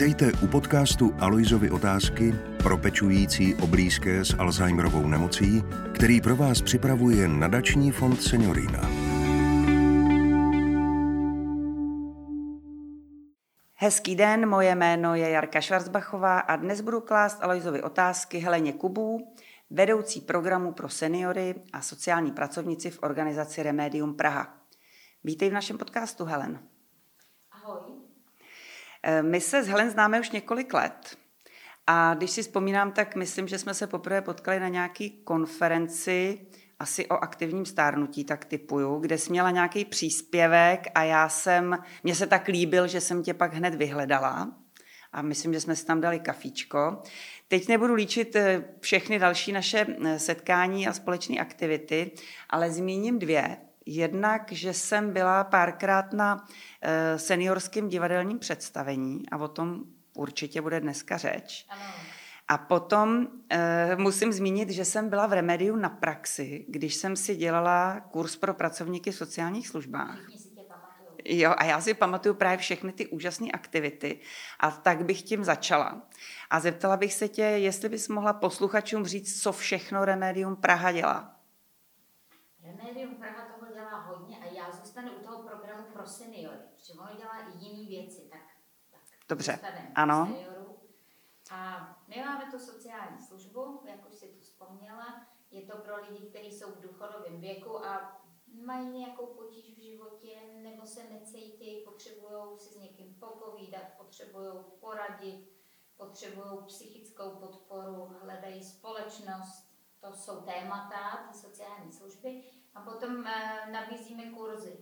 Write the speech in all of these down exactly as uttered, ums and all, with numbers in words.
Vítejte u podcastu Aloisovy otázky pro pečující o blízké s Alzheimerovou nemocí, který pro vás připravuje nadační fond Seniorína. Hezký den, moje jméno je Jarka Schwarzbachová a dnes budu klást Aloisovy otázky Heleně Kubů, vedoucí programu pro seniory a sociální pracovnici v organizaci Remedium Praha. Vítej v našem podcastu, Helen. Ahoj. My se s Helen známe už několik let a když si vzpomínám, tak myslím, že jsme se poprvé potkali na nějaký konferenci asi o aktivním stárnutí, tak typuju, kde jsi měla nějaký příspěvek a já jsem, mně se tak líbil, že jsem tě pak hned vyhledala a myslím, že jsme si tam dali kafíčko. Teď nebudu líčit všechny další naše setkání a společné aktivity, ale zmíním dvě. Jednak, že jsem byla párkrát na seniorském divadelním představení a o tom určitě bude dneska řeč. Ano. A potom e, musím zmínit, že jsem byla v Remediu na praxi, když jsem si dělala kurz pro pracovníky v sociálních službách. Jo, a já si pamatuju právě všechny ty úžasné aktivity a tak bych tím začala. A zeptala bych se tě, jestli bys mohla posluchačům říct, co všechno Remedium Praha dělá. Remedium Praha toho dělá hodně a já zůstanu u toho programu pro seniory, protože ono dělá i jiný věci, tak, tak dobře, zůstaneme. Ano. A my máme tu sociální službu, jak už si tu vzpomněla, je to pro lidi, kteří jsou v důchodovém věku a mají nějakou potíž v životě, nebo se necítějí, potřebují si s někým popovídat, potřebují poradit, potřebují psychickou podporu, hledají společnost, to jsou témata, ty sociální služby. A potom nabízíme kurzy,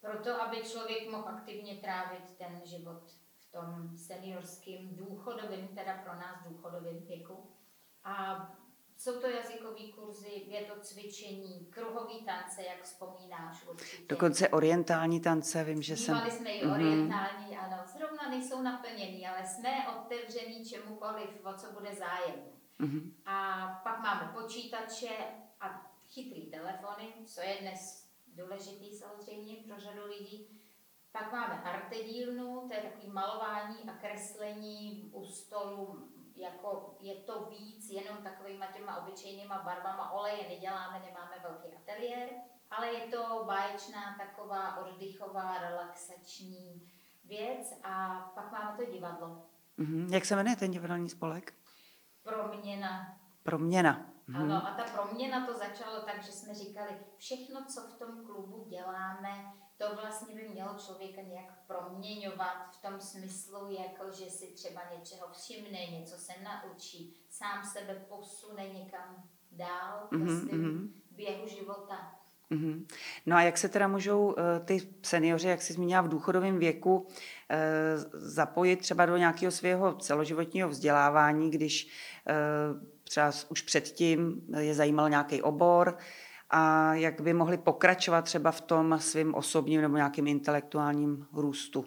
proto aby člověk mohl aktivně trávit ten život v tom seniorským, důchodovým, teda pro nás důchodovým věku. A jsou to jazykové kurzy, je to cvičení, kruhový tance, jak vzpomínáš určitě. Dokonce orientální tance, vím, že jsem... Mívali jsme i orientální, mm. ano. Zrovna nejsou naplněný, ale jsme otevření čemukoliv, o co bude zájem. Mm. A pak máme počítače a chytrý telefony, co je dnes důležitý samozřejmě pro řadu lidí. Pak máme artedílnu, to je takové malování a kreslení u stolu, jako je to víc jenom takovýma těma obyčejnýma barvama, oleje neděláme, nemáme velký ateliér, ale je to báječná taková oddechová, relaxační věc a pak máme to divadlo. Mm-hmm. Jak se jmenuje ten divadelní spolek? Proměna. Proměna. Mm-hmm. Ano, a ta proměna to začalo tak, že jsme říkali, všechno, co v tom klubu děláme, to vlastně by mělo člověka nějak proměňovat v tom smyslu, jako že si třeba něčeho všimne, něco se naučí, sám sebe posune někam dál mm-hmm, v mm-hmm. běhu života. Mm-hmm. No a jak se teda můžou uh, ty seniori, jak jsi zmínila, v důchodovém věku uh, zapojit třeba do nějakého svého celoživotního vzdělávání, když uh, třeba už předtím je zajímal nějaký obor, a jak by mohli pokračovat třeba v tom svým osobním nebo nějakým intelektuálním růstu?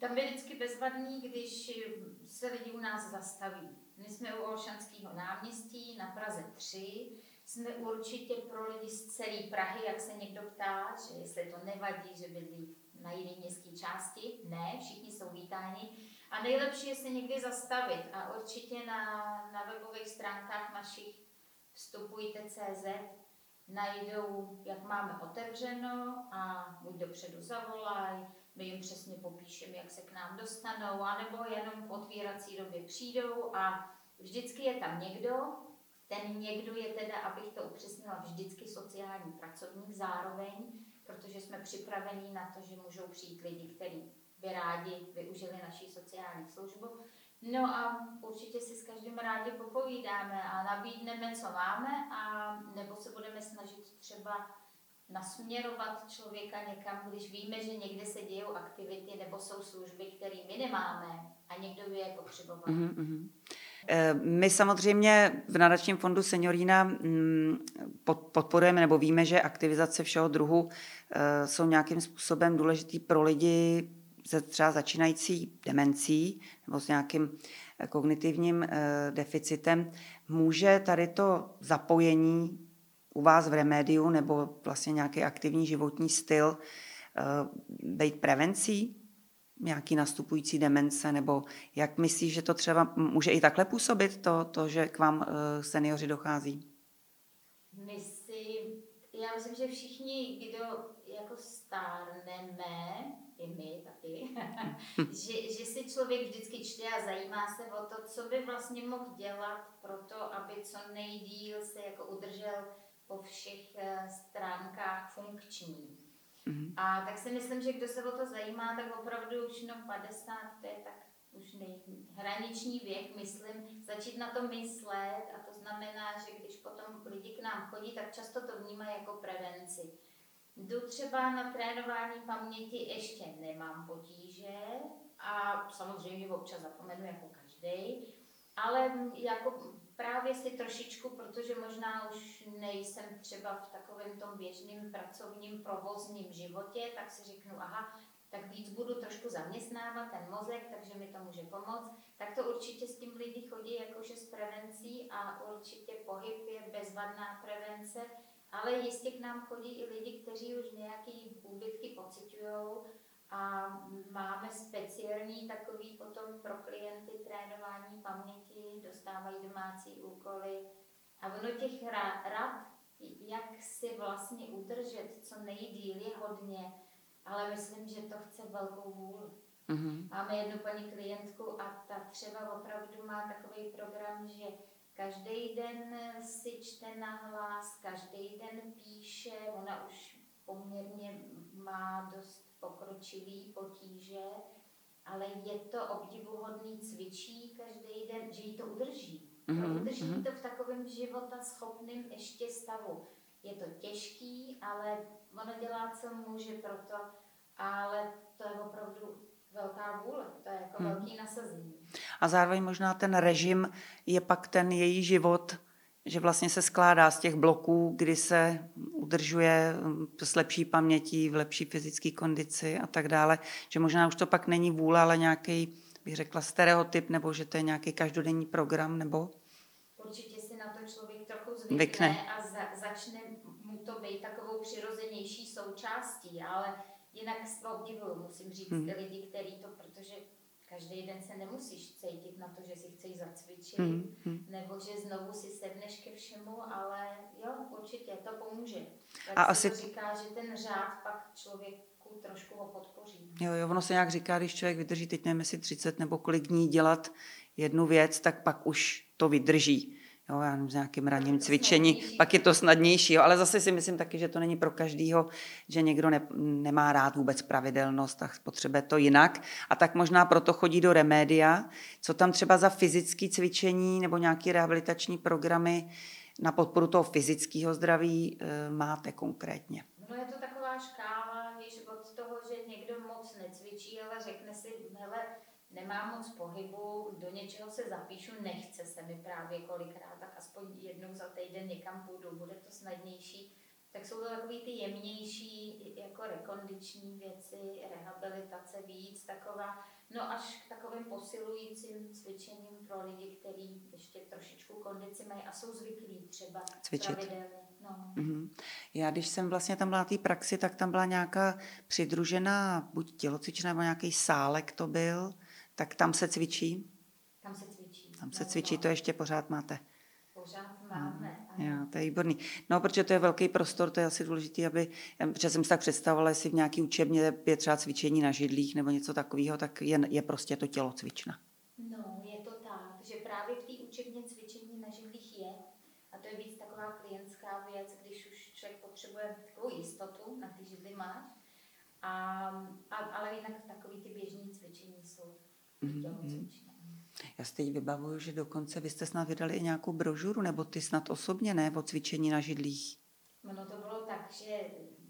Tam je vždycky bezvadný, když se lidi u nás zastaví. My jsme u Olšanského náměstí na Praze tři, jsme určitě pro lidi z celé Prahy, jak se někdo ptá, že jestli to nevadí, že bydlí na jiné městské části. Ne, všichni jsou vítáni. A nejlepší je se někdy zastavit a určitě na, na webových stránkách našich vstupujte tečka cé zet najdou, jak máme otevřeno a buď dopředu zavolaj, my jim přesně popíšeme, jak se k nám dostanou, anebo jenom v otvírací době přijdou a vždycky je tam někdo, ten někdo je teda, abych to upřesnila, vždycky sociální pracovník zároveň, protože jsme připraveni na to, že můžou přijít lidi, kteří by rádi využili naší sociální službu. No a určitě si s každým rádi popovídáme a nabídneme, co máme, a nebo se budeme snažit třeba nasměrovat člověka někam, když víme, že někde se dějou aktivity nebo jsou služby, které my nemáme a někdo by je potřeboval. Mm-hmm. My samozřejmě v nadačním fondu Seniorína podporujeme nebo víme, že aktivizace všeho druhu jsou nějakým způsobem důležitý pro lidi, třeba začínající demencí nebo s nějakým kognitivním e, deficitem. Může tady to zapojení u vás v Remediu nebo vlastně nějaký aktivní životní styl e, být prevencí? nějaký nastupující demence, nebo jak myslíš, že to třeba může i takhle působit, to, to že k vám seniori dochází? Myslím, já myslím, že všichni, kdo jako stárneme, i my taky, že, že si člověk vždycky čte a zajímá se o to, co by vlastně mohl dělat pro to, aby co nejdýl se jako udržel po všech stránkách funkční. A tak si myslím, že kdo se o to zajímá, tak opravdu už no padesát, to je tak už nejhraniční věk, myslím, začít na to myslet, a to znamená, že když potom lidi k nám chodí, tak často to vnímají jako prevenci. Jdu třeba na trénování paměti, ještě nemám potíže a samozřejmě občas zapomenu jako každý, ale jako právě si trošičku, protože možná už nejsem třeba v takovém tom běžným pracovním provozním životě, tak si řeknu, aha, tak víc budu trošku zaměstnávat ten mozek, takže mi to může pomoct. Tak to určitě s tím lidi chodí jakože s prevencí a určitě pohyb je bezvadná prevence, ale jistě k nám chodí i lidi, kteří už nějaký úbytky pociťujou, a máme speciální takový potom pro klienty trénování paměti, dostávají domácí úkoly a ono těch rad, jak si vlastně udržet co nejdýl, je hodně, ale myslím, že to chce velkou vůli. Mm-hmm. Máme jednu paní klientku a ta třeba opravdu má takový program, že každý den si čte na hlas, každý den píše, ona už poměrně má dost pokročilý potíže, ale je to obdivuhodný, cvičí každý den, že jí to udrží. Mm-hmm. Udrží mm-hmm. to v takovém životaschopném ještě stavu. Je to těžký, ale ono dělá, co může pro to, ale to je opravdu velká vůle, to je jako mm. velký nasazení. A zároveň možná ten režim je pak ten její život, že vlastně se skládá z těch bloků, kdy se udržuje s lepší pamětí, v lepší fyzické kondici a tak dále, že možná už to pak není vůle, ale nějaký, bych řekla, stereotyp, nebo že to je nějaký každodenní program, nebo? Určitě si na to člověk trochu zvykne Vykne. a za, začne mu to být takovou přirozenější součástí, ale jinak obdivuju, musím říct, hmm. lidi, kteří to, protože každý den se nemusíš cítit na to, že si chceš zacvičit, hmm, hmm. nebo že znovu si sedneš ke všemu, ale jo, určitě to pomůže. Tak a asi to říká, že ten řád pak člověku trošku ho podpoří. Jo, jo, ono se nějak říká, když člověk vydrží, teď nevím, jestli třicet nebo kolik dní dělat jednu věc, tak pak už to vydrží. Jo, já nevím, s nějakým ranním cvičení, snadnější. Pak je to snadnější, jo, ale zase si myslím taky, že to není pro každýho, že někdo ne, nemá rád vůbec pravidelnost a potřebuje to jinak a tak možná proto chodí do Remedia, co tam třeba za fyzické cvičení nebo nějaké rehabilitační programy na podporu toho fyzického zdraví e, máte konkrétně. No je to taková škála, víš, od toho, že někdo moc necvičí, ale řekne si, hele, nemám moc pohybu, do něčeho se zapíšu, nechce se mi právě kolikrát, tak aspoň jednou za týden někam půjdu, bude to snadnější. Tak jsou to takový ty jemnější, jako rekondiční věci, rehabilitace víc taková, no až k takovým posilujícím cvičením pro lidi, kteří ještě trošičku kondici mají a jsou zvyklí třeba pravidelně. No. Mm-hmm. Já když jsem vlastně tam byla na té praxi, tak tam byla nějaká přidružená, buď tělocvičná, nebo nějaký sálek to byl. Tak tam se cvičí? Tam se cvičí. Tam se cvičí, to ještě pořád máte. Pořád máme. Jo, to je výborný. No, protože to je velký prostor, to je asi důležitý, aby, protože jsem si tak představovala, jestli v nějaký učebně je třeba cvičení na židlích nebo něco takového, tak je, je prostě to tělocvična. No, je to tak, že právě v té učebně cvičení na židlích je, a to je víc taková klientská věc, když už člověk potřebuje takovou jistotu, na ty židli má, a, a, ale jinak takový ty běžní cvičení jsou. Mm-hmm. Já si teď vybavuju, že dokonce vy jste snad vydali i nějakou brožuru, nebo ty snad osobně, ne, o cvičení na židlích. No to bylo tak, že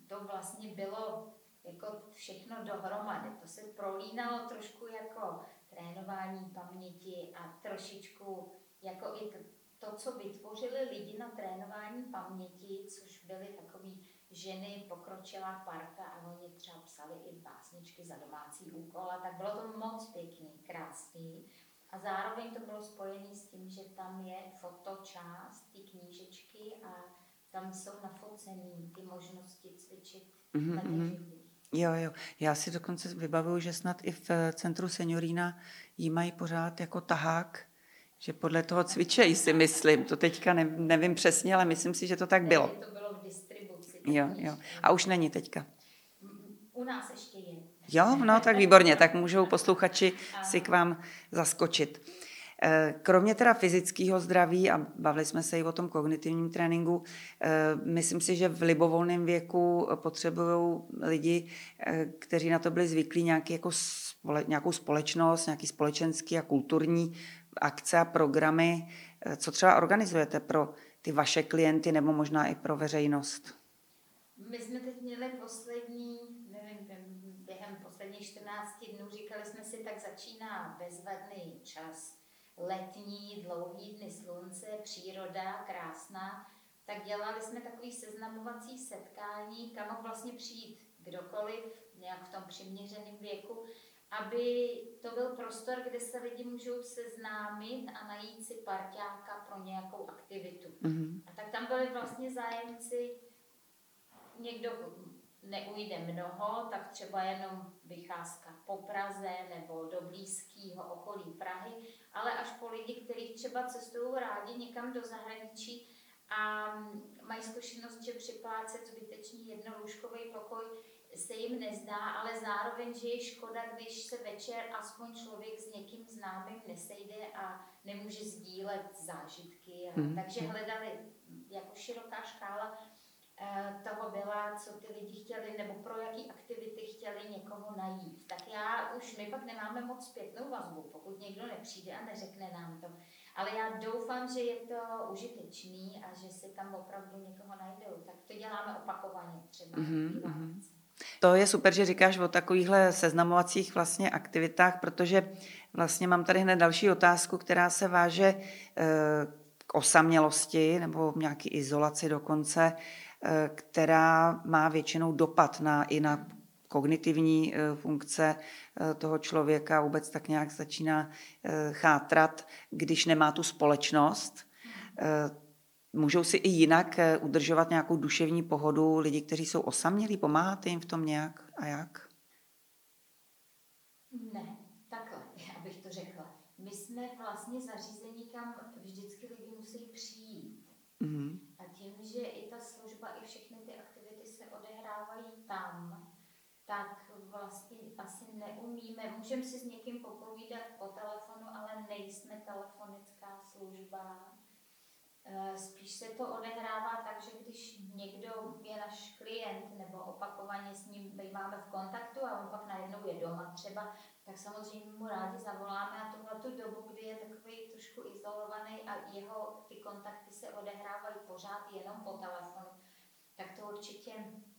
to vlastně bylo jako všechno dohromady. To se prolínalo trošku jako trénování paměti a trošičku jako i to, co vytvořili lidi na trénování paměti, což byly takový ženy, pokročilá parta a oni třeba psali i básničky za domácí úkol a tak bylo to moc pěkný, krásný a zároveň to bylo spojené s tím, že tam je fotočást, ty knížečky a tam jsou nafocený ty možnosti cvičit mm-hmm. na těch židlích. Jo, jo. Já si dokonce vybavuju, že snad i v Centru Seniorína jí mají pořád jako tahák, že podle toho cvičejí, si myslím. To teďka nevím přesně, ale myslím si, že to tak bylo. To bylo v distribuci. Jo, jo. A už není teďka. U nás ještě je. Jo, no tak výborně, tak můžou posluchači si k vám zaskočit. Kromě teda fyzického zdraví, a bavili jsme se i o tom kognitivním tréninku, myslím si, že v libovolném věku potřebují lidi, kteří na to byli zvyklí, nějaký jako spole, nějakou společnost, nějaký společenský a kulturní akce a programy. Co třeba organizujete pro ty vaše klienty nebo možná i pro veřejnost? My jsme teď měli poslední, nevím, během posledních čtrnácti dnů, říkali jsme si, tak začíná bezvadný čas. Letní, dlouhý dny slunce, příroda, krásná, tak dělali jsme takový seznamovací setkání, kam mohl vlastně přijít kdokoliv, nějak v tom přiměřeném věku, aby to byl prostor, kde se lidi můžou seznámit a najít si parťáka pro nějakou aktivitu. Mm-hmm. A tak tam byli vlastně zájemci, někdo neujde mnoho, tak třeba jenom vycházka po Praze nebo do blízkého okolí Prahy, ale až po lidi, kteří třeba cestují rádi někam do zahraničí a mají zkušenost, že připlácet zbytečný jednolůžkový pokoj se jim nezdá, ale zároveň, že je škoda, když se večer aspoň člověk s někým známým nesejde a nemůže sdílet zážitky. Mm. Takže hledali jako široká škála toho byla, co ty lidi chtěli, nebo pro jaký aktivity chtěli někoho najít. Tak já už, my pak nemáme moc zpětnou vazbu, pokud někdo nepřijde a neřekne nám to. Ale já doufám, že je to užitečný a že si tam opravdu někoho najdou. Tak to děláme opakovaně třeba. Mm-hmm. To je super, že říkáš o takovýchhle seznamovacích vlastně aktivitách, protože vlastně mám tady hned další otázku, která se váže k osamělosti nebo nějaký izolaci dokonce, která má většinou dopad na, i na kognitivní funkce toho člověka, vůbec tak nějak začíná chátrat, když nemá tu společnost. Můžou si i jinak udržovat nějakou duševní pohodu lidi, kteří jsou osamělí? Pomáháte jim v tom nějak a jak? Ne, takhle, já bych to řekla. My jsme vlastně zařízení, kam vždycky lidi musí přijít. Mm-hmm. A tím, že i ta služba, i všechny ty aktivity se odehrávají tam, tak vlastně asi neumíme. Můžeme si s někým popovídat po telefonu, ale nejsme telefonická služba. Spíš se to odehrává tak, že když někdo je náš klient nebo opakovaně s ním býváme v kontaktu a on pak najednou je doma třeba, tak samozřejmě mu rádi zavoláme a tuhle tu dobu, kdy je takový trošku izolovaný a jeho ty kontakty se odehrávají pořád jenom po telefonu, tak to určitě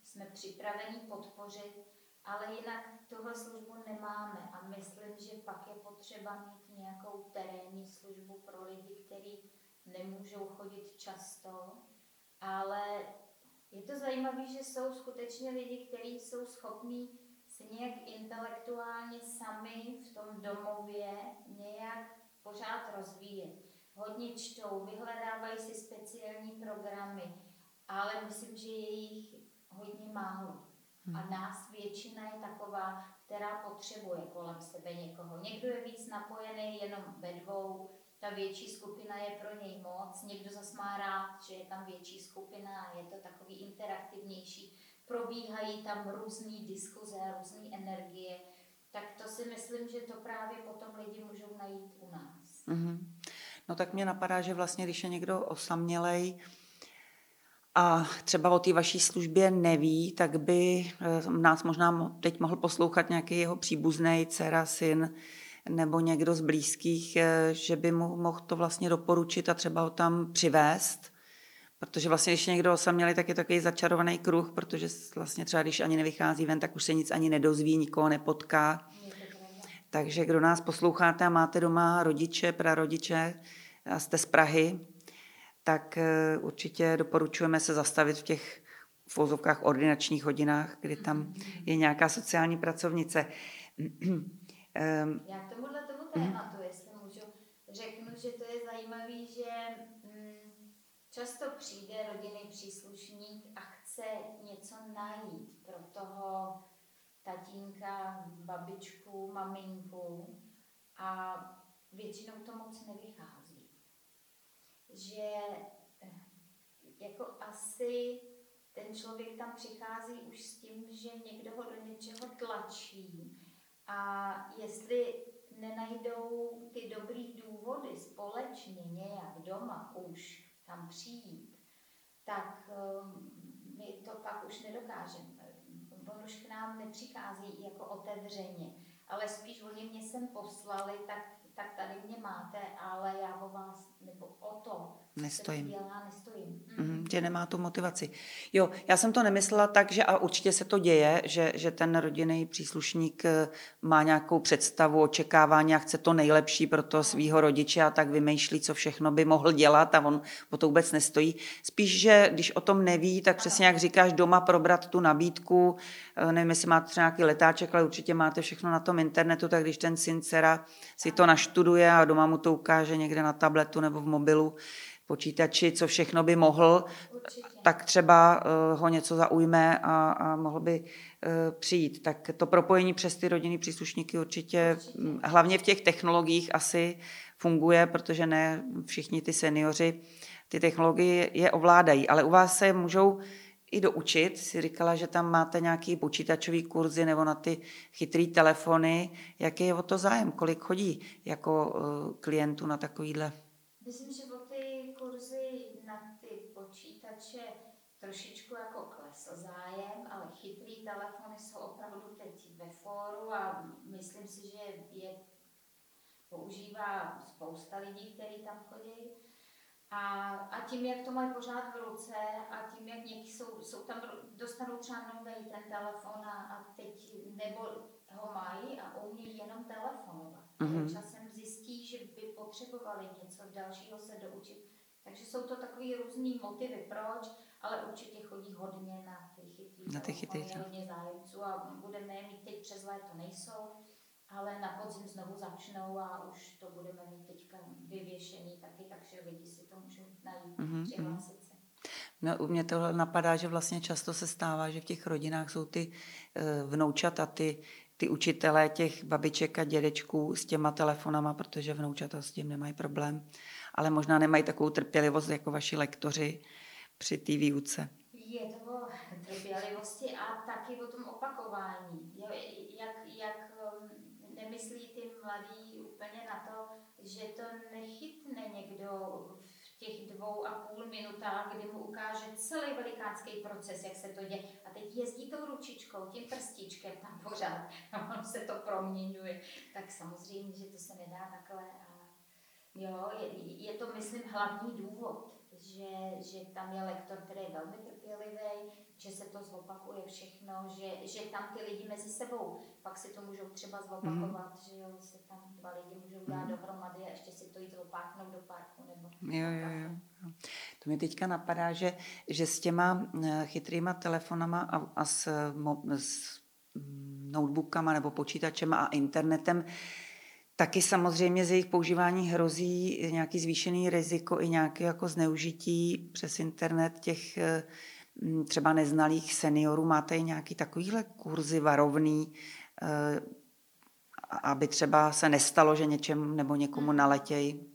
jsme připraveni podpořit, ale jinak tuhle službu nemáme a myslím, že pak je potřeba mít nějakou terénní službu pro lidi, kteří nemůžou chodit často, ale je to zajímavé, že jsou skutečně lidi, kteří jsou schopní se nějak intelektuálně sami v tom domově nějak pořád rozvíjet. Hodně čtou, vyhledávají si speciální programy, ale myslím, že je jich hodně málo. A nás většina je taková, která potřebuje kolem sebe někoho. Někdo je víc napojený jenom ve dvou, ta větší skupina je pro něj moc, někdo zas má rád, že je tam větší skupina a je to takový interaktivnější, probíhají tam různý diskuze, různý energie, tak to si myslím, že to právě potom lidi můžou najít u nás. Mm-hmm. No tak mě napadá, že vlastně, když je někdo osamělej a třeba o té vaší službě neví, tak by nás možná teď mohl poslouchat nějaký jeho příbuznej, dcera, syn, nebo někdo z blízkých, že by mu mohl to vlastně doporučit a třeba ho tam přivést. Protože vlastně, když někdo osamělý, tak je takový začarovaný kruh, protože vlastně třeba, když ani nevychází ven, tak už se nic ani nedozví, nikoho nepotká. Takže kdo nás posloucháte a máte doma rodiče, prarodiče a jste z Prahy, tak určitě doporučujeme se zastavit v těch v vozovkách ordinačních hodinách, kdy tam je nějaká sociální pracovnice. Já k tomuhle tomu tématu, mm. jestli můžu, řeknu, že to je zajímavé, že mm, často přijde rodinný příslušník a chce něco najít pro toho tatínka, babičku, maminku a většinou to moc nevychází. Že jako asi ten člověk tam přichází už s tím, že někdo ho do něčeho tlačí a jestli nenajdou ty dobrý důvody společně nějak doma už tam přijít, tak my to pak už nedokážeme. On už k nám nepřichází jako otevřeně, ale spíš oni mě sem poslali, tak, tak tady mě máte, ale já o vás nebo o to nestojím. Dělá, nestojím. Mm. Že nemá tu motivaci. Jo, já jsem to nemyslela tak, že a určitě se to děje, že, že ten rodinný příslušník má nějakou představu, očekávání a chce to nejlepší pro toho svýho rodiče a tak vymýšlí, co všechno by mohl dělat a on po to vůbec nestojí. Spíš, že když o tom neví, tak přesně jak říkáš, doma probrat tu nabídku, nevím, jestli máte třeba nějaký letáček, ale určitě máte všechno na tom internetu, tak když ten syn, dcera si to naštuduje a doma mu to ukáže někde na tabletu nebo v mobilu, počítači, co všechno by mohl, určitě. Tak třeba uh, ho něco zaujme a, a mohl by uh, přijít. Tak to propojení přes ty rodinný příslušníky určitě, určitě. Mh, hlavně v těch technologiích asi funguje, protože ne všichni ty senioři ty technologie je ovládají. Ale u vás se můžou i doučit. Jsi říkala, že tam máte nějaký počítačový kurzy nebo na ty chytrý telefony. Jaký je o to zájem? Kolik chodí jako uh, klientů na takovýhle? Myslím, že trošičku jako klesl zájem, ale chytrý telefony jsou opravdu teď ve fóru a myslím si, že je používá spousta lidí, kteří tam chodí. A, a tím, jak to mají pořád v ruce a tím, jak někdy jsou, jsou tam, dostanou třeba nový ten telefon a, a teď nebo ho mají a umí jenom telefonovat. Mm-hmm. Časem zjistí, že by potřebovali něco dalšího se doučit. Takže jsou to takový různý motivy, proč, ale určitě chodí hodně na ty chytrý, na ty chytrý hodně zájemců a budeme je mít teď přes léto nejsou, ale na podzim znovu začnou a už to budeme mít teďka vyvěšený taky, takže lidi si to můžou najít, mm-hmm. přihlásit se. No, mě tohle napadá, že vlastně často se stává, že v těch rodinách jsou ty e, vnoučata, ty ty učitelé těch babiček a dědečků s těma telefonama, protože vnoučata s tím nemají problém, ale možná nemají takovou trpělivost jako vaši lektoři při té výuce. Je to o trpělivosti a taky o tom opakování. Jak, jak nemyslí ty mladí úplně na to, že to nechytne někdo v těch dvou a půl minutách, kdy mu ukáže celý velikánský proces, jak se to děje. A teď jezdí tou ručičkou, tím prstíčkem tam pořád a ono se to proměňuje. Tak samozřejmě, že to se nedá takhle. A jo, je, je to, myslím, hlavní důvod. Že, že tam je lektor, který je velmi trpělivý, že se to zopakuje všechno, že, že tam ty lidi mezi sebou, pak si to můžou třeba zopakovat, mm. že jo, se tam dva lidi můžou dát mm. dohromady a ještě si to jít opáknout do parku. Nebo jo, jo, jo, jo. To mi teďka napadá, že, že s těma chytrýma telefonama a, a s, mo, s notebookama nebo počítačema a internetem taky samozřejmě z jejich používání hrozí nějaký zvýšený riziko i nějaké jako zneužití přes internet těch třeba neznalých seniorů. Máte i nějaký takovýhle kurzy varovný, aby třeba se nestalo, že něčem nebo někomu naletějí?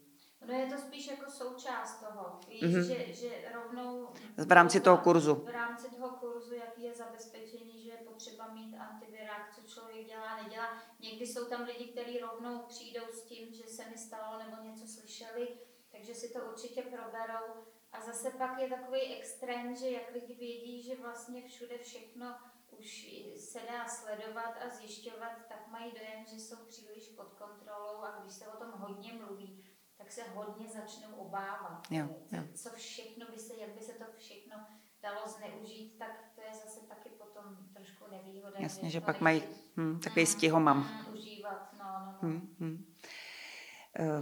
No je to spíš jako součást toho, víš, mm-hmm. že, že rovnou... V rámci toho kurzu. V rámci toho kurzu, jaký je zabezpečení, že je potřeba mít antivirák, co člověk dělá, nedělá. Někdy jsou tam lidi, kteří rovnou přijdou s tím, že se mi stalo nebo něco slyšeli, takže si to určitě proberou. A zase pak je takový extrém, že jak lidi vědí, že vlastně všude všechno už se dá sledovat a zjišťovat, tak mají dojem, že jsou příliš pod kontrolou a když se o tom hodně mluví, tak se hodně začnou obávat. Jo, jo. Co všechno by se, jak by se to všechno dalo zneužít, tak to je zase taky potom trošku nevýhoda. Jasně, že, že pak mají hm, takový stiho mám. Užívat, no, no, no. Hmm, hmm.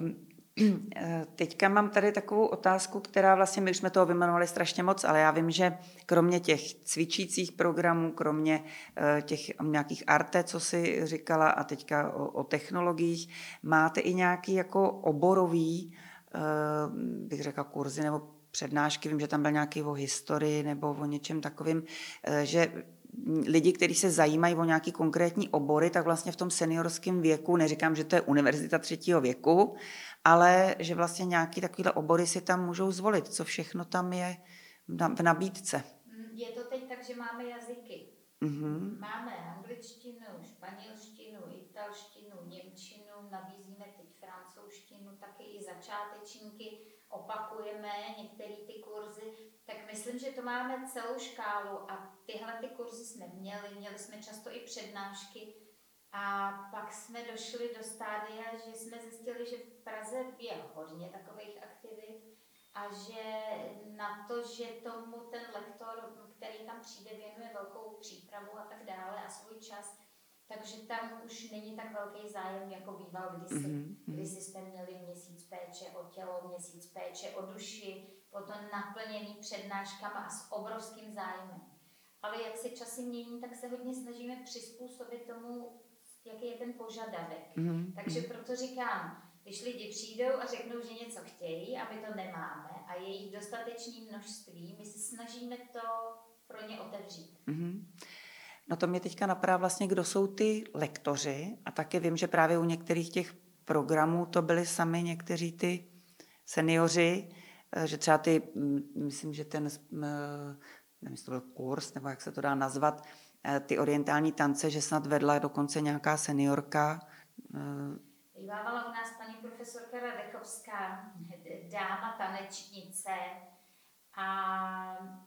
Um. Teďka mám tady takovou otázku, která vlastně, my už jsme toho vyjmenovali strašně moc, ale já vím, že kromě těch cvičících programů, kromě těch nějakých arte, co jsi říkala a teďka o, o technologiích, máte i nějaký jako oborový, bych řekla, kurzy nebo přednášky, vím, že tam byl nějaký o historii nebo o něčem takovým, že lidi, kteří se zajímají o nějaký konkrétní obory, tak vlastně v tom seniorském věku, neříkám, že to je univerzita třetího věku, ale že vlastně nějaký takovýhle obory si tam můžou zvolit, co všechno tam je v nabídce. Je to teď tak, že máme jazyky. Mm-hmm. Máme angličtinu, španělštinu, italštinu, němčinu, nabízíme teď francouzštinu, taky i začátečníky, opakujeme některé ty kurzy, tak myslím, že to máme celou škálu a tyhle ty kurzy jsme měli, měli jsme často i přednášky a pak jsme došli do stádia, že jsme zjistili, že v Praze je hodně takových aktivit a že na to, že tomu ten lektor, který tam přijde, věnuje velkou přípravu a tak dále a svůj čas, takže tam už není tak velký zájem, jako býval kdysi. Mm-hmm. Kdysi jste měli měsíc péče o tělo, měsíc péče o duši, potom naplněný přednáškama a s obrovským zájmem. Ale jak se časy mění, tak se hodně snažíme přizpůsobit tomu, jaký je ten požadavek. Mm-hmm. Takže proto říkám, když lidi přijdou a řeknou, že něco chtějí a my to nemáme a je jich dostatečné množství, my se snažíme to pro ně otevřít. Mm-hmm. No to mě teďka napadá vlastně, kdo jsou ty lektoři a taky vím, že právě u některých těch programů to byli sami někteří ty seniori, že třeba ty, myslím, že ten, nevím, to byl kurz, nebo jak se to dá nazvat, ty orientální tance, že snad vedla dokonce nějaká seniorka. Bývávala u nás paní profesorka Radechovská, dáma tanečnice a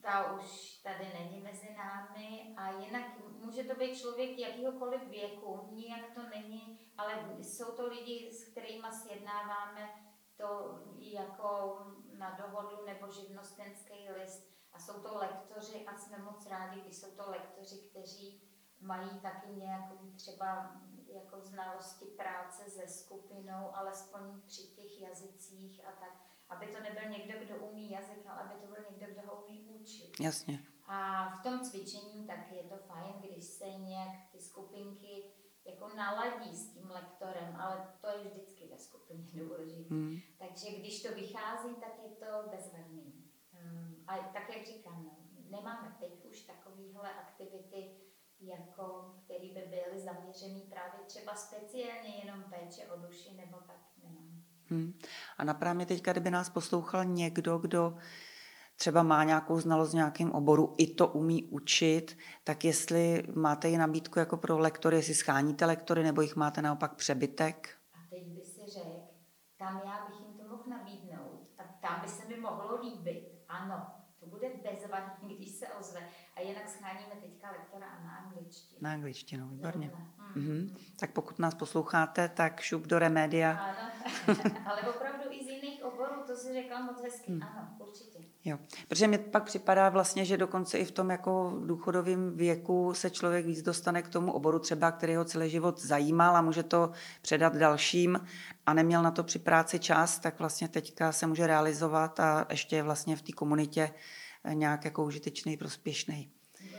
ta už tady není mezi námi a jinak může to být člověk jakýhokoliv věku, nijak to není, ale jsou to lidi, s kterými sjednáváme to jako na dohodu nebo živnostenský list a jsou to lektoři a jsme moc rádi, když jsou to lektoři, kteří mají taky nějakou třeba jako znalosti práce se skupinou, alespoň při těch jazycích a tak. Aby to nebyl někdo, kdo umí jazyk, ale aby to byl někdo, kdo ho umí učit. Jasně. A v tom cvičení tak je to fajn, když se nějak ty skupinky jako naladí s tím lektorem, ale to je vždycky ve skupině důležité. Mm. Takže když to vychází, tak je to bezvadný. Mm. A tak jak říkám, nemáme teď už takovéhle aktivity, jako které by byly zaměřené právě třeba speciálně jenom péče o duši nebo tak nemáme. Hmm. A napadá mě teďka, kdyby nás poslouchal někdo, kdo třeba má nějakou znalost v nějakém oboru, i to umí učit, tak jestli máte ji nabídku jako pro lektory, jestli scháníte lektory, nebo jich máte naopak přebytek? A teď by si řekl, tam já bych jim to mohl nabídnout, tak tam by se mi mohlo líbit. Ano, to bude bezvadný, když se ozve. A jinak scháníme teďka lektora a na angličtinu. Na angličtinu, výborně. Hmm. Mhm. Tak pokud nás posloucháte, tak šup do Remedia. Ano. Ale opravdu i z jiných oborů, to si řekla moc hezky. Hmm. Ano, určitě. Jo, protože mi pak připadá vlastně, že dokonce i v tom jako důchodovém věku se člověk víc dostane k tomu oboru třeba, který ho celý život zajímal a může to předat dalším a neměl na to při práci čas, tak vlastně teďka se může realizovat a ještě je vlastně v té komunitě nějak jako užitečný, prospěšný.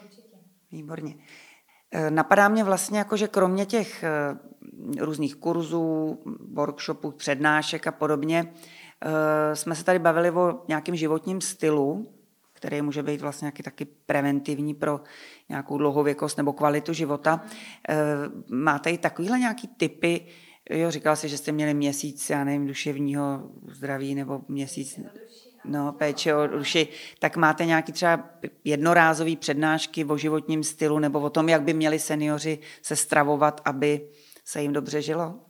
Určitě. Výborně. Napadá mě vlastně jako, že kromě těch různých kurzů, workshopů, přednášek a podobně, jsme se tady bavili o nějakém životním stylu, který může být vlastně taky preventivní pro nějakou dlouhověkost nebo kvalitu života. Máte i takovýhle nějaký typy? Jo, říkala jsi, že jste měli měsíc, já nevím, duševního zdraví nebo měsíc... No, péče o duši. Tak máte nějaké třeba jednorázové přednášky o životním stylu nebo o tom, jak by měli seniori se stravovat, aby se jim dobře žilo?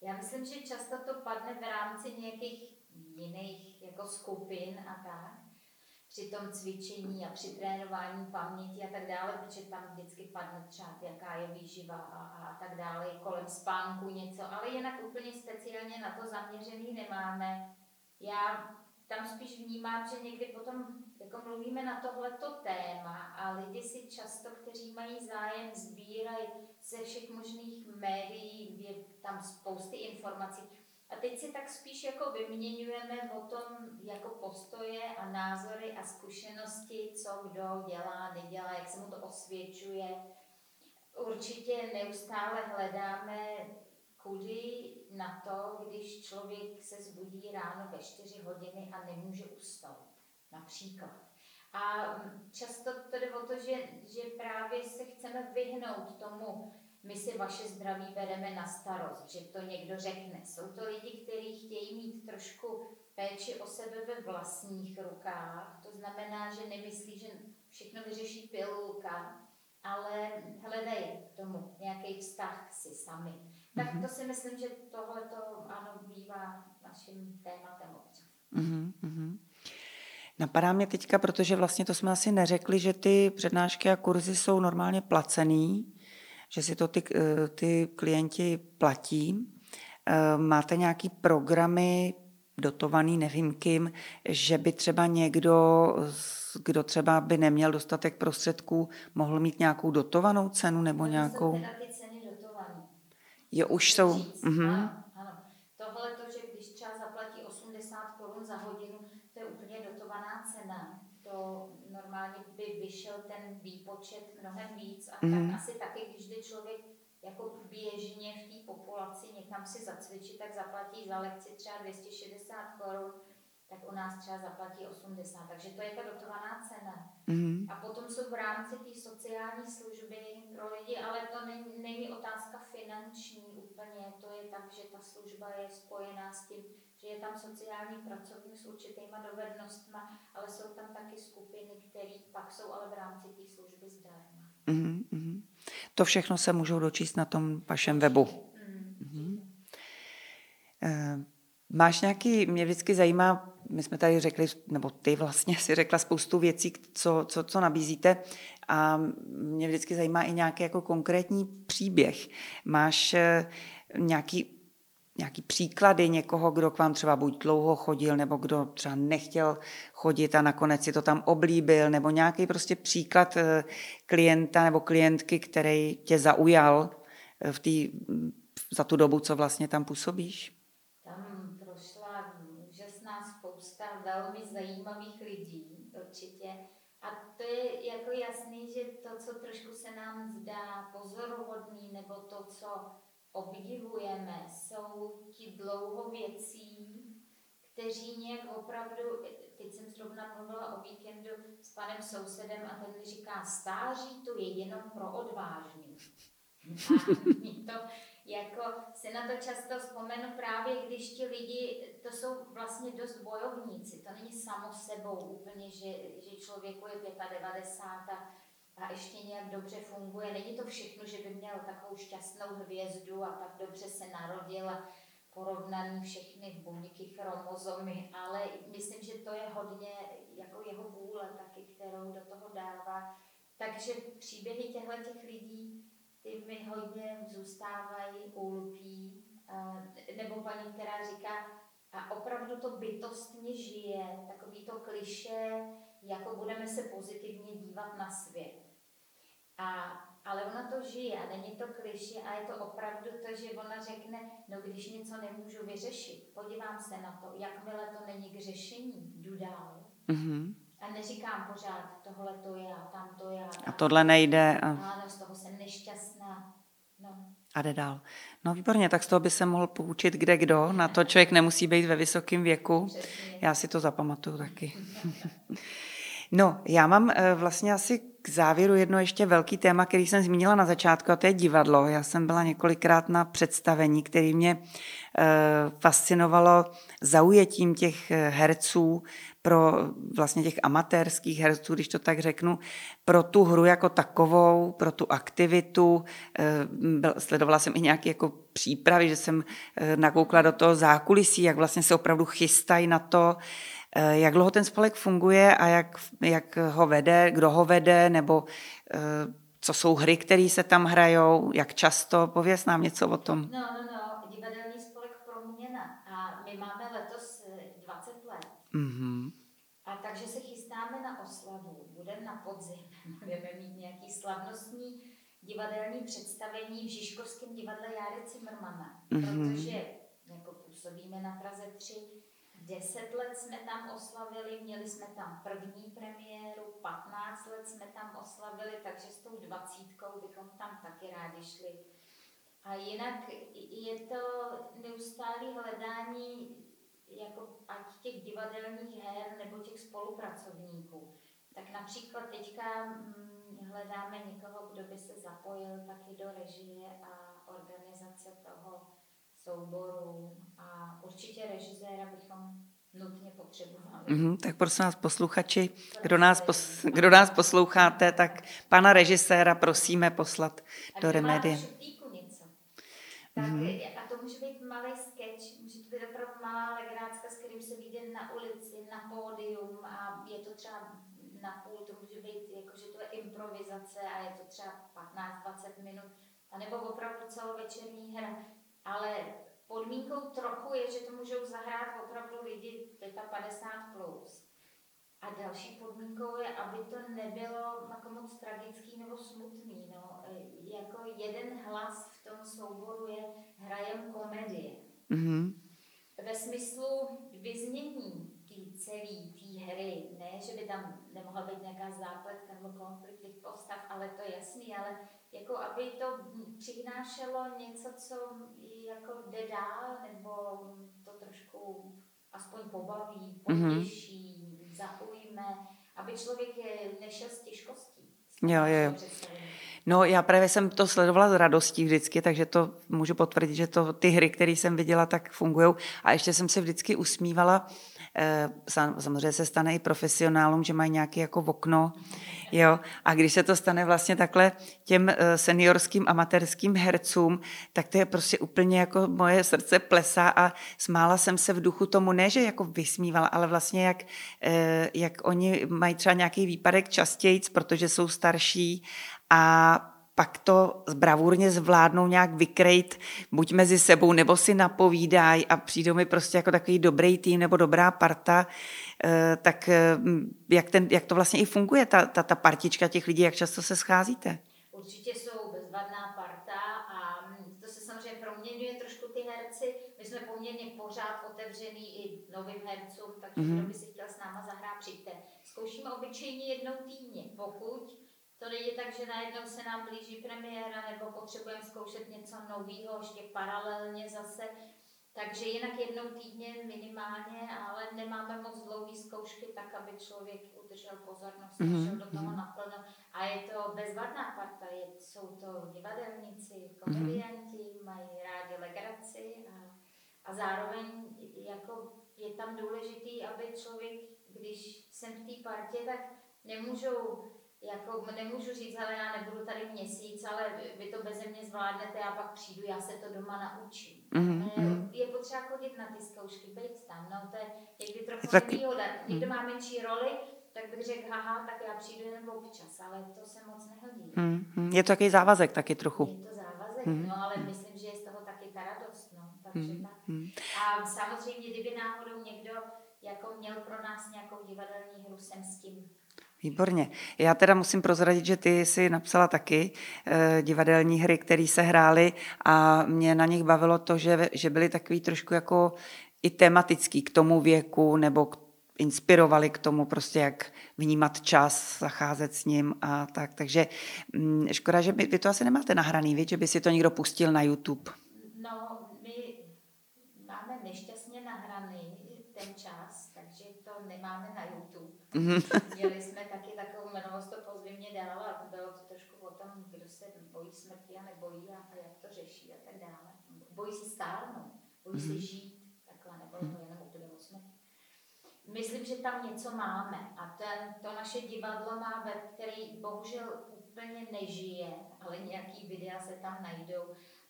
Já myslím, že často to padne v rámci nějakých jiných jako skupin a tak. Při tom cvičení a při trénování paměti a tak dále, protože tam vždycky padne třeba, jaká je výživa a, a tak dále, kolem spánku něco, ale jinak úplně speciálně na to zaměřený nemáme. Já tam spíš vnímám, že někdy potom jako mluvíme na tohleto téma a lidi si často, kteří mají zájem, sbírají ze všech možných médií, je tam spousty informací. A teď si tak spíš jako vyměňujeme o tom jako postoje a názory a zkušenosti, co kdo dělá, nedělá, jak se mu to osvědčuje. Určitě neustále hledáme, kudy na to, když člověk se zbudí ráno ve čtyři hodiny a nemůže usnout, například. A často tedy o to, že, že právě se chceme vyhnout tomu, my si vaše zdraví bereme na starost, že to někdo řekne. Jsou to lidi, kteří chtějí mít trošku péči o sebe ve vlastních rukách, to znamená, že nemyslí, že všechno vyřeší pilulka, ale hledají k tomu nějaký vztah si sami. Tak to si myslím, že tohleto ano bývá naším tématem občas. Mm-hmm, mm-hmm. Napadá mě teďka, protože vlastně to jsme asi neřekli, že ty přednášky a kurzy jsou normálně placený, že si to ty, ty klienti platí. Máte nějaký programy dotovaný, nevím kým, že by třeba někdo, kdo třeba by neměl dostatek prostředků, mohl mít nějakou dotovanou cenu nebo nějakou... Jsou ty ceny dotované. Jo, už jsou... Mm-hmm. Ano, tohle to, že když třeba zaplatí osmdesát korun za hodinu, to je úplně dotovaná cena. To normálně by vyšel ten výpočet mnohem víc a mm-hmm. tak asi taky, když jde člověk jako běžně v té populaci někam si zacvičit, tak zaplatí za lekci třeba dvě stě šedesát korun, tak u nás třeba zaplatí osmdesát, takže to je ta dotovaná cena. Mm-hmm. A potom jsou v rámci té sociální služby pro lidi, ale to není, není otázka finanční úplně, to je tak, že ta služba je spojená s tím, že je tam sociální pracovník s určitýma dovednostmi, ale jsou tam taky skupiny, které pak jsou ale v rámci té služby zdarma. Mm-hmm. To všechno se můžou dočíst na tom vašem webu. Mm-hmm. Mm-hmm. E, máš nějaký, mě vždycky zajímá, my jsme tady řekli, nebo ty vlastně si řekla spoustu věcí, co, co, co nabízíte, a mě vždycky zajímá i nějaký jako konkrétní příběh. Máš nějaký, nějaký příklady někoho, kdo k vám třeba buď dlouho chodil, nebo kdo třeba nechtěl chodit a nakonec si to tam oblíbil, nebo nějaký prostě příklad klienta nebo klientky, který tě zaujal v tý, za tu dobu, co vlastně tam působíš? Velmi zajímavých lidí, určitě. A to je jako jasný, že to, co trošku se nám zdá pozoruhodný, nebo to, co obdivujeme, jsou ti dlouhověcí, kteří nějak opravdu, teď jsem zrovna mluvila o víkendu s panem sousedem a ten mi říká, stáří to je jenom pro odvážný. A to jako se na to často vzpomenu právě, když ti lidi, to jsou vlastně dost bojovníci, to není samo sebou úplně, že, že člověku je devadesát pět a, a ještě nějak dobře funguje. Není to všechno, že by měl takovou šťastnou hvězdu a tak dobře se narodil a porovnaný všechny buňky, chromozomy, ale myslím, že to je hodně jako jeho vůle taky, kterou do toho dává. Takže příběhy těchto lidí, ty mi hodně zůstávají, ulpí, nebo paní, která říká, a opravdu to bytostně žije, takový to klišé, jako budeme se pozitivně dívat na svět. A, ale ona to žije a není to klišé a je to opravdu to, že ona řekne, no když něco nemůžu vyřešit, podívám se na to, jakmile to není k řešení, jdu dál. Mm-hmm. A neříkám pořád, tohle to je a tam to je. A tohle nejde. A... Ano, z toho jsem nešťastná. No. A jde dál. No výborně, tak z toho by se mohl poučit kde kdo. Na to člověk nemusí být ve vysokém věku. Přesně. Já si to zapamatuju taky. No, já mám vlastně asi k závěru jedno ještě velký téma, který jsem zmínila na začátku, a to je divadlo. Já jsem byla několikrát na představení, které mě fascinovalo zaujetím těch herců, pro vlastně těch amatérských herců, když to tak řeknu, pro tu hru jako takovou, pro tu aktivitu. Sledovala jsem i nějaké jako přípravy, že jsem nakoukla do toho zákulisí, jak vlastně se opravdu chystají na to, jak dlouho ten spolek funguje a jak, jak ho vede, kdo ho vede, nebo co jsou hry, které se tam hrajou, jak často. Pověz nám něco o tom. No, no, no, divadelní spolek Proměna. A my máme letos dvacet let. Mm-hmm. A takže se chystáme na oslavu, budeme na podzim, budeme mít nějaký slavnostní divadelní představení v Žižkovském divadle Járy Cimrmana, mm-hmm. protože jako působíme na Praze tři, deset let jsme tam oslavili, měli jsme tam první premiéru, patnáct let jsme tam oslavili, takže s tou dvacítkou bychom tam taky rádi šli. A jinak je to neustálé hledání jako ať těch divadelních her nebo těch spolupracovníků. Tak například teďka hm, hledáme někoho, kdo by se zapojil taky do režie a organizace toho souboru a určitě režiséra bychom nutně potřebovali. Mm-hmm, tak prosím vás posluchači, kdo nás, pos, kdo nás posloucháte, tak pana režiséra prosíme poslat a do Remedie. Tak, mm-hmm. A to může být malý sketch, může to být opravdu malá legrácka, s kterým se vyjde na ulici, na pódium a je to třeba na půl, to může být jakože to je improvizace a je to třeba patnáct dvacet minut, anebo opravdu celovečerní hra, ale podmínkou trochu je, že to můžou zahrát opravdu lidi padesát pět plus. A další podmínkou je, aby to nebylo jako moc tragický nebo smutný. No. Jako jeden hlas v tom souboru je hrajem komedie. Mm-hmm. Ve smyslu vyznění té celé té hry, ne, že by tam nemohla být nějaká zápletka nebo konflikt postav, ale to je jasný, ale jako aby to přinášelo něco, co jako jde dál, nebo to trošku aspoň pobaví, potěší, mm-hmm. zaujme, aby člověk nešel s těžkostí. Jo, jo, jo. No já právě jsem to sledovala s radostí vždycky, takže to můžu potvrdit, že to ty hry, které jsem viděla, tak fungujou. A ještě jsem se vždycky usmívala, eh, samozřejmě se stane i profesionálům, že mají nějaké jako okno, jo. A když se to stane vlastně takhle těm seniorským amatérským hercům, tak to je prostě úplně jako moje srdce plesá a smála jsem se v duchu tomu, ne, že jako vysmívala, ale vlastně jak, eh, jak oni mají třeba nějaký výpadek častějc, protože jsou starší a pak to bravurně zvládnou nějak vykrejt buď mezi sebou, nebo si napovídají a přijdou mi prostě jako takový dobrý tým nebo dobrá parta, tak jak, ten, jak to vlastně i funguje, ta, ta, ta partička těch lidí, jak často se scházíte? Určitě jsou bezvadná parta a to se samozřejmě proměňuje trošku ty herci, my jsme poměrně pořád otevřený i novým hercům, takže mm-hmm. kdo by si chtěl s náma zahrát, přijďte. Zkoušíme obyčejně jednou týdně, pokud to je tak, že najednou se nám blíží premiéra nebo potřebujeme zkoušet něco nového, ještě paralelně zase. Takže jinak jednou týdně minimálně, ale nemáme moc dlouhé zkoušky, tak aby člověk udržel pozornost, mm-hmm. šel do toho naplno. A je to bezvadná parta, je, jsou to divadelníci, komedianti, mm-hmm. mají rádi legraci a, a zároveň jako je tam důležitý, aby člověk, když jsem v té partě, tak nemůžou jako nemůžu říct, ale já nebudu tady měsíc, ale vy to beze mě zvládnete, já pak přijdu, já se to doma naučím. Mm-hmm. Je potřeba chodit na ty zkoušky, bejt tam, no to je někdy trochu tak výhoda. Někdo má menší roli, tak bych řekl, haha, tak já přijdu jen občas, ale to se moc nehodí. Mm-hmm. Je to takový závazek taky trochu. Je to závazek, mm-hmm. no ale myslím, že je z toho taky ta radost, no, takže mm-hmm. tak. A samozřejmě, kdyby náhodou někdo jako měl pro nás nějakou divadelní hru, jsem s tím. Výborně. Já teda musím prozradit, že ty jsi napsala taky eh, divadelní hry, které se hrály a mě na nich bavilo to, že, že byly takový trošku jako i tematický k tomu věku nebo k, inspirovali k tomu prostě jak vnímat čas, zacházet s ním a tak. Takže hm, škoda, že by, vy to asi nemáte nahraný, víc, že by si to někdo pustil na YouTube. No, my máme nešťastně nahraný ten čas, takže to nemáme na YouTube. Měli jsme taky takovou jmenovost, to pozvy mě dala a bylo to trošku o tom, kdo se bojí smrti a nebojí a, a jak to řeší a tak dále. Bojí se stárnout, bojí se žít, takhle nebo jenom úplně o smrti. Myslím, že tam něco máme a ten, to naše divadlo má web, který bohužel úplně nežije, ale nějaký videa se tam najdou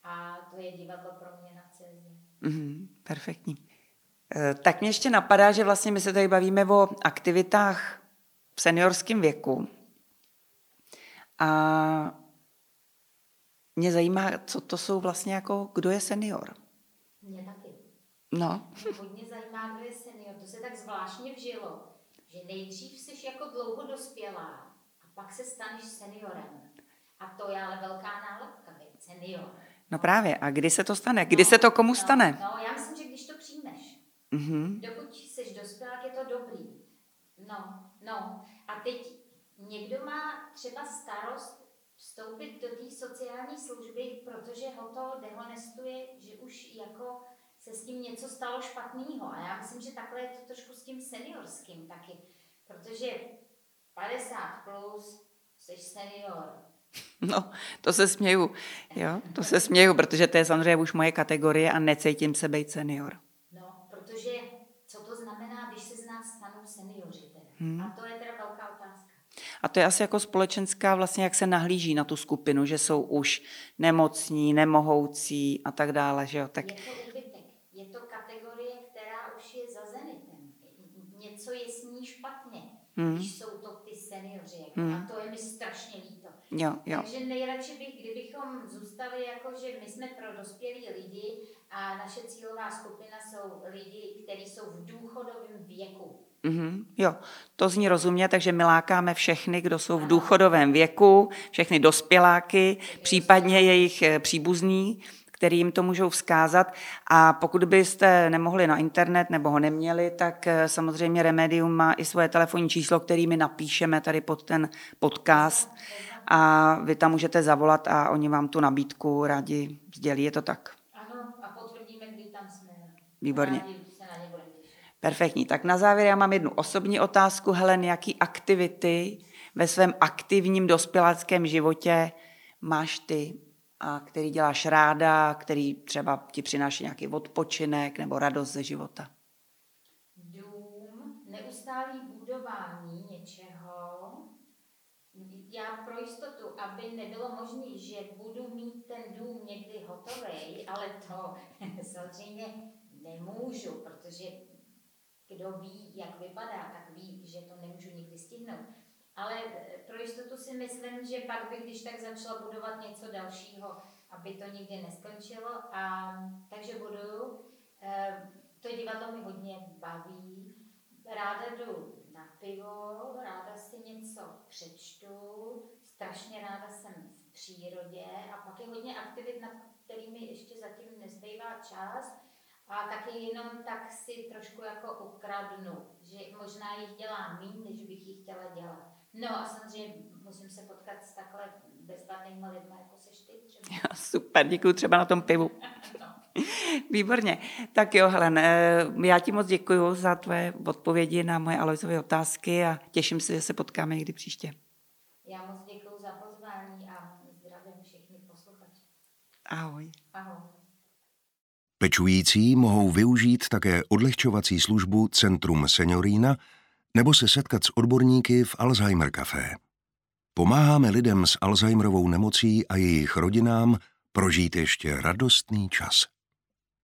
a to je divadlo Proměna celý. Mm-hmm, perfektní. Tak mě ještě napadá, že vlastně my se tady bavíme o aktivitách v seniorském věku. A mě zajímá, co to jsou vlastně jako, kdo je senior. Mě taky. No. Hodně zajímá, kdo je senior. To se tak zvláštně vžilo, že nejdřív jsi jako dlouho dospělá a pak se staneš seniorem. A to je ale velká nálepka, být senior. No právě, a kdy se to stane? Kdy no, se to komu no, stane? No, já myslím, že když to přijmeš. Mm-hmm. Dokud jsi dospělák, je to dobrý. No, no. A teď někdo má třeba starost vstoupit do té sociální služby, protože ho to dehonestuje, že už jako se s tím něco stalo špatného. A já myslím, že takhle je to trošku s tím seniorským taky. Protože padesát plus, jsi senior. No, to se směju, jo, to se směju, protože to je samozřejmě už moje kategorie a necítím se být senior. No, protože co to znamená, když se z nás stanou seniori? Hmm. A to je teda velká otázka. A to je asi jako společenská, vlastně jak se nahlíží na tu skupinu, že jsou už nemocní, nemohoucí a tak dále, že jo. Tak... Je to úbytek, je to kategorie, která už je za zenitem. Něco je s ní špatně, hmm. když jsou to ty seniori. Hmm. A to je mi strašně líto. Jo, jo. Takže nejradši bych, kdybychom zůstali jako, že my jsme pro dospělí lidi a naše cílová skupina jsou lidi, kteří jsou v důchodovém věku. Mm-hmm, jo, to zní rozumně, takže my lákáme všechny, kdo jsou v důchodovém věku, všechny dospěláky, případně jejich příbuzní, který jim to můžou vzkázat. A pokud byste nemohli na internet nebo ho neměli, tak samozřejmě Remedium má i svoje telefonní číslo, který my napíšeme tady pod ten podcast a vy tam můžete zavolat a oni vám tu nabídku rádi sdělí, je to tak? Ano, a potvrdíme, kdy tam jsme. Výborně. Perfektní. Tak na závěr já mám jednu osobní otázku. Helen, jaký aktivity ve svém aktivním dospěláckém životě máš ty, a který děláš ráda, který třeba ti přináší nějaký odpočinek nebo radost ze života? Dům, neustálý budování něčeho. Já pro jistotu, aby nebylo možné, že budu mít ten dům někdy hotovej, ale to samozřejmě nemůžu, protože kdo ví, jak vypadá, tak ví, že to nemůžu nikdy stihnout. Ale pro jistotu si myslím, že pak by, když tak začala budovat něco dalšího, aby to nikdy neskončilo. A, takže budu. E, to divadlo mi hodně baví. Ráda jdu na pivo, ráda si něco přečtu, strašně ráda jsem v přírodě a pak je hodně aktivit, nad kterými ještě zatím nezbývá čas. A taky jenom tak si trošku jako ukradnu, že možná jich dělám méně, než bych jich chtěla dělat. No a samozřejmě musím se potkat s takhle bezvadnými lidmi, jako seš ty třeba. Jo, super, děkuju třeba na tom pivu. No. Výborně. Tak jo, Helen, já ti moc děkuju za tvoje odpovědi na moje Aloisovy otázky a těším se, že se potkáme někdy příště. Já moc děkuju za pozvání a zdravím všechny posluchače. Ahoj. Ahoj. Pečující mohou využít také odlehčovací službu Centrum Seniorína nebo se setkat s odborníky v Alzheimer Café. Pomáháme lidem s Alzheimerovou nemocí a jejich rodinám prožít ještě radostný čas.